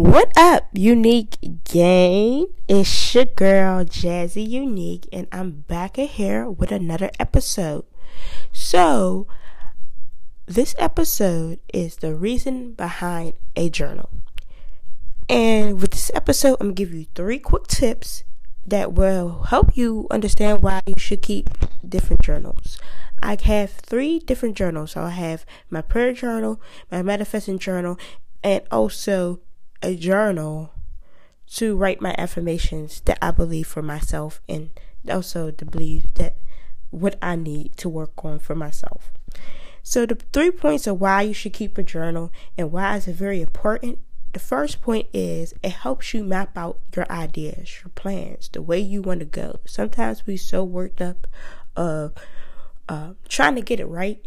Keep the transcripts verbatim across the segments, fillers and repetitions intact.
What up, Unique Gang? It's your girl, Jazzy Unique, and I'm back in here with another episode. So, this episode is the reason behind a journal. And with this episode, I'm going to give you three quick tips that will help you understand why you should keep different journals. I have three different journals. So I have my prayer journal, my manifesting journal, and also a journal to write my affirmations that I believe for myself, and also to believe that what I need to work on for myself. So the three points of why you should keep a journal and why is it very important. The first point is it helps you map out your ideas, your plans, the way you want to go. Sometimes we're so worked up of uh, trying to get it right,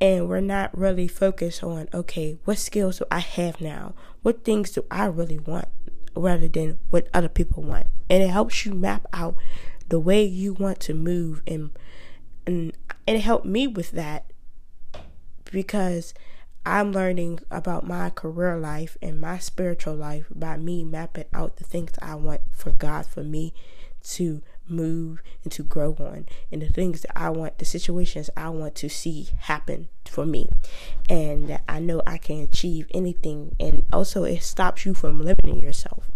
and we're not really focused on, okay, what skills do I have now? What things do I really want rather than what other people want? And it helps you map out the way you want to move. And, and, and it helped me with that because I'm learning about my career life and my spiritual life by me mapping out the things I want for God, for me to move and to grow on, and the things that I want, the situations I want to see happen for me, and that I know I can achieve anything. And also it stops you from limiting yourself,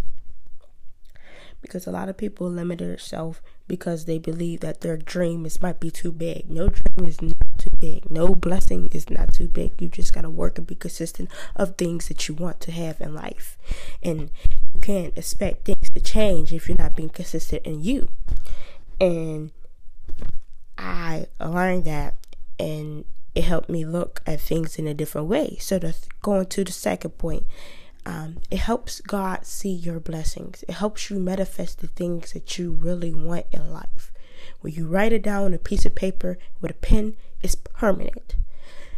because a lot of people limit themselves because they believe that their dream is might be too big. No dream is not too big. No blessing is not too big. You just got to work and be consistent of things that you want to have in life. And you can't expect things to change if you're not being consistent in you. And I learned that, and it helped me look at things in a different way. So that's going to the second point. Um, it helps God see your blessings. It helps you manifest the things that you really want in life. When you write it down on a piece of paper with a pen, it's permanent.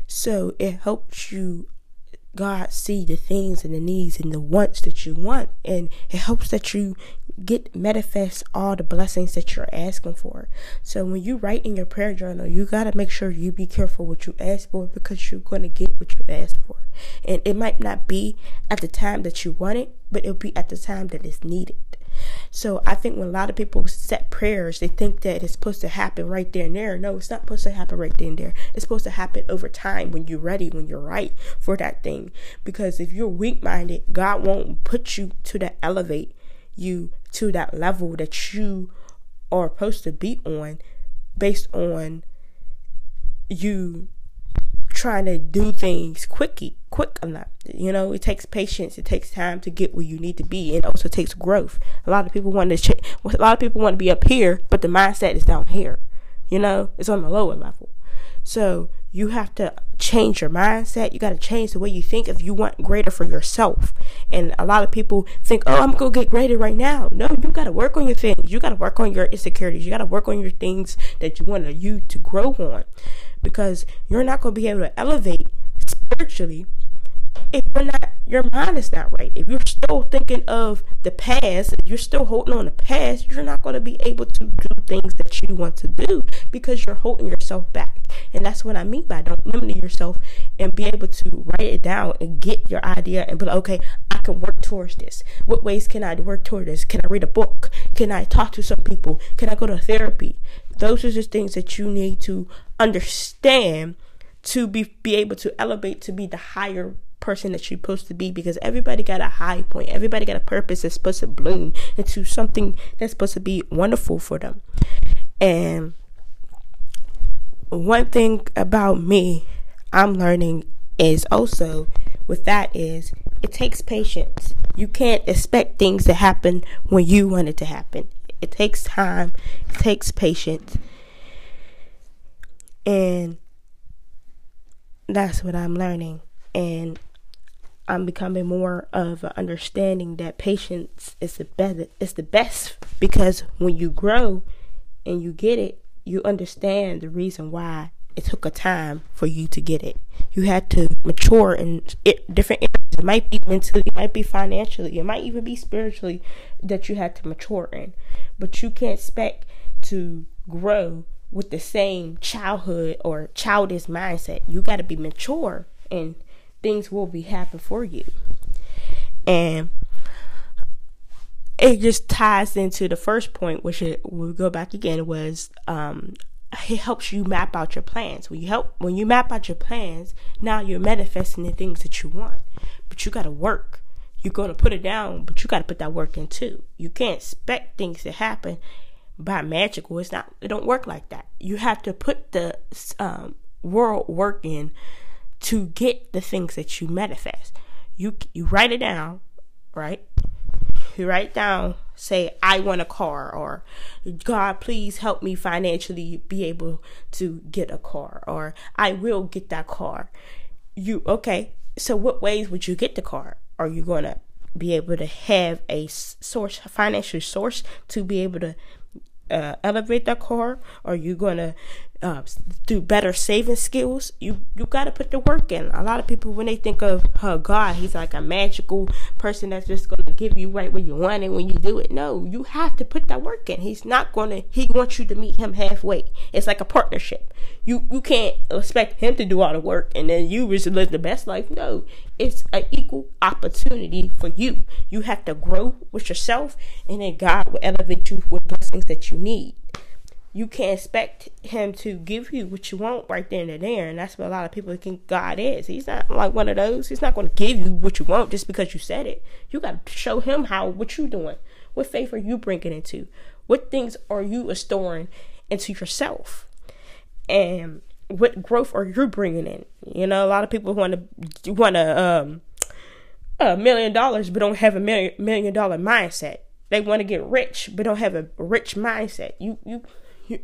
So it helps you, God, see the things and the needs and the wants that you want. And it helps that you get manifest all the blessings that you're asking for. So when you write in your prayer journal, you got to make sure you be careful what you ask for, because you're going to get what you ask for. And it might not be at the time that you want it, but it'll be at the time that it's needed. So I think when a lot of people set prayers, they think that it's supposed to happen right there and there. No, it's not supposed to happen right there and there. It's supposed to happen over time, when you're ready, when you're right for that thing. Because if you're weak-minded, God won't put you to that, elevate you to that level that you are supposed to be on, based on you trying to do things quickly, quick enough. You know, it takes patience. It takes time to get where you need to be, and also takes growth. A lot of people want to, ch- a lot of people want to be up here, but the mindset is down here. You know, it's on the lower level. So you have to change your mindset. You got to change the way you think if you want greater for yourself. And a lot of people think, oh, I'm going to get greater right now. No, you got to work on your things. You got to work on your insecurities. You got to work on your things that you want you to grow on. Because you're not going to be able to elevate spiritually if you're not, your mind is not right. If you're still thinking of the past, if you're still holding on to the past, you're not going to be able to do things that you want to do, because you're holding yourself back. And that's what I mean by don't limit yourself, and be able to write it down and get your idea and be like, okay, I can work towards this. What ways can I work toward this? Can I read a book? Can I talk to some people? Can I go to therapy? Those are just things that you need to understand to be, be able to elevate, to be the higher person that you're supposed to be, because everybody got a high point. Everybody got a purpose that's supposed to bloom into something that's supposed to be wonderful for them. And one thing about me I'm learning is also with that is it takes patience. You can't expect things to happen when you want it to happen. It takes time. It takes patience. And that's what I'm learning. And I'm becoming more of an understanding that patience is the best. It's the best, because when you grow and you get it, you understand the reason why it took a time for you to get it. You had to mature in it, different areas. It might be mentally, it might be financially, it might even be spiritually that you had to mature in. But you can't expect to grow with the same childhood or childish mindset. You got to be mature, and things will be happy for you. And it just ties into the first point, which it, we'll go back again, was um, it helps you map out your plans. When you help, when you map out your plans, now you're manifesting the things that you want. But you got to work. You're going to put it down, but you got to put that work in too. You can't expect things to happen by magical. It's not, it don't work like that. You have to put the um, world work in to get the things that you manifest. You you write it down, right? You write down, say, I want a car, or God, please help me financially be able to get a car, or I will get that car. You, okay, so what ways would you get the car? Are you going to be able to have a source, a financial source to be able to uh, elevate that car? Are you going to uh, do better saving skills? You you got to put the work in. A lot of people, when they think of uh, God, he's like a magical person that's just going to give you right what you want and when you do it. No, you have to put that work in. He's not going to, he wants you to meet him halfway. It's like a partnership. You, you can't expect him to do all the work and then you just live the best life. No, it's an equal opportunity for you. You have to grow with yourself, and then God will elevate you with blessings that you need. You can't expect him to give you what you want right then and there. And that's what a lot of people think God is. He's not like one of those. He's not going to give you what you want just because you said it. You got to show him how, what you doing. What faith are you bringing into? What things are you restoring into yourself? And what growth are you bringing in? You know, a lot of people want to want to um, a million dollars, but don't have a million million dollar mindset. They want to get rich, but don't have a rich mindset. You you.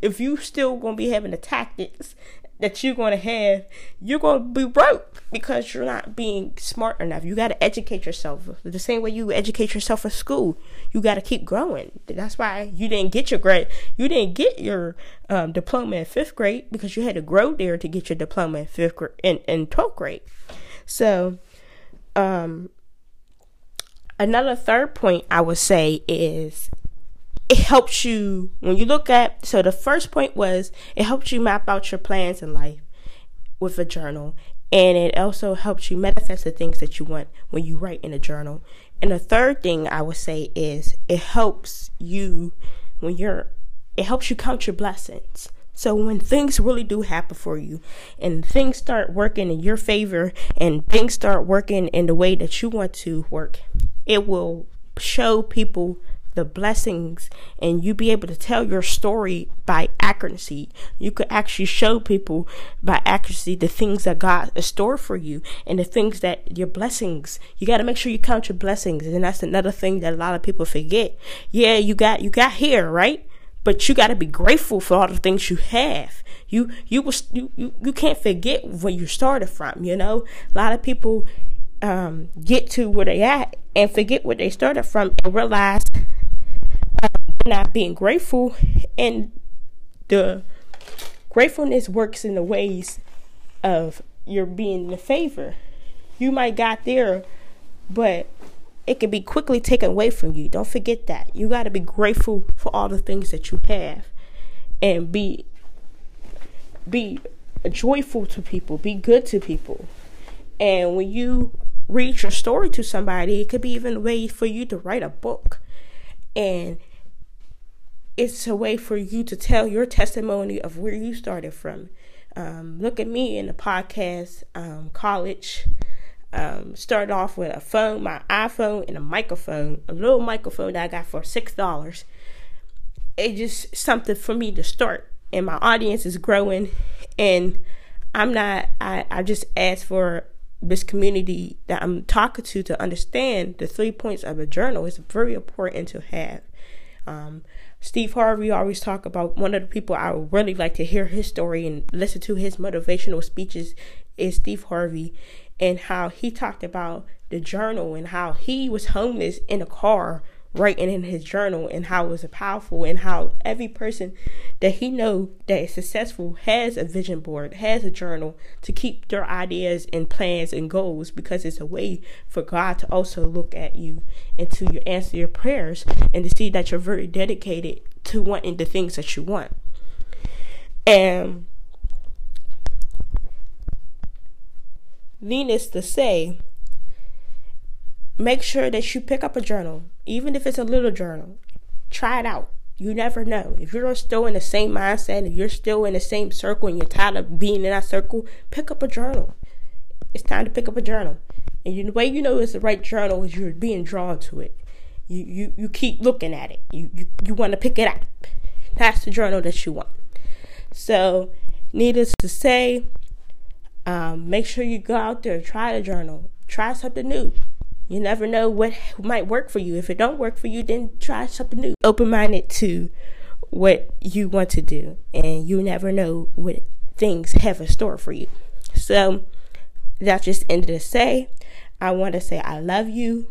If you still going to be having the tactics that you're going to have, you're going to be broke because you're not being smart enough. You got to educate yourself. The same way you educate yourself in school, you got to keep growing. That's why you didn't get your grade. You didn't get your um, diploma in fifth grade because you had to grow there to get your diploma in fifth grade in, in twelfth grade. So, um, another third point I would say is, it helps you when you look at, so the first point was it helps you map out your plans in life with a journal, and it also helps you manifest the things that you want when you write in a journal. And the third thing I would say is it helps you when you're, it helps you count your blessings. So when things really do happen for you and things start working in your favor and things start working in the way that you want to work, it will show people the blessings, and you be able to tell your story by accuracy. You could actually show people by accuracy the things that God has stored for you and the things that your blessings. You got to make sure you count your blessings, and that's another thing that a lot of people forget. Yeah, you got you got here, right? But you got to be grateful for all the things you have. You you was you, you you can't forget where you started from. You know, a lot of people um, get to where they at and forget where they started from and realize not being grateful, and the gratefulness works in the ways of your being in favor. You might got there, but it can be quickly taken away from you. Don't forget that. You got to be grateful for all the things that you have, and be be joyful to people. Be good to people. And when you read your story to somebody, it could be even a way for you to write a book, and it's a way for you to tell your testimony of where you started from. Um, look at me in the podcast, um, college. Um, started off with a phone, my iPhone, and a microphone. A little microphone that I got for six dollars. It's just something for me to start. And my audience is growing. And I'm not, I, I just asked for this community that I'm talking to to understand the three points of a journal. It's very important to have. Um, Steve Harvey always talk about, one of the people I would really like to hear his story and listen to his motivational speeches is Steve Harvey, and how he talked about the journal and how he was homeless in a car writing in his journal, and how it was powerful, and how every person that he know that is successful has a vision board, has a journal to keep their ideas and plans and goals, because it's a way for God to also look at you and to you answer your prayers and to see that you're very dedicated to wanting the things that you want. And needless to say, make sure that you pick up a journal, even if it's a little journal. Try it out. You never know. If you're still in the same mindset, if you're still in the same circle and you're tired of being in that circle, pick up a journal. It's time to pick up a journal. And the way you know it's the right journal is you're being drawn to it. You you, you keep looking at it. You, you, you want to pick it up. That's the journal that you want. So, needless to say, um, make sure you go out there, try the journal. Try something new. You never know what might work for you. If it don't work for you, then try something new. Open-minded to what you want to do. And you never know what things have in store for you. So, that's just ended to say. I want to say I love you.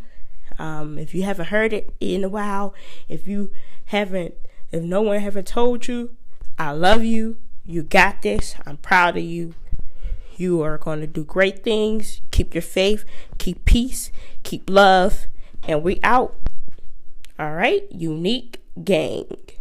Um, if you haven't heard it in a while, if you haven't, if no one haven't told you, I love you. You got this. I'm proud of you. You are going to do great things. Keep your faith. Keep peace. Keep love. And we out. All right? Unique Gang.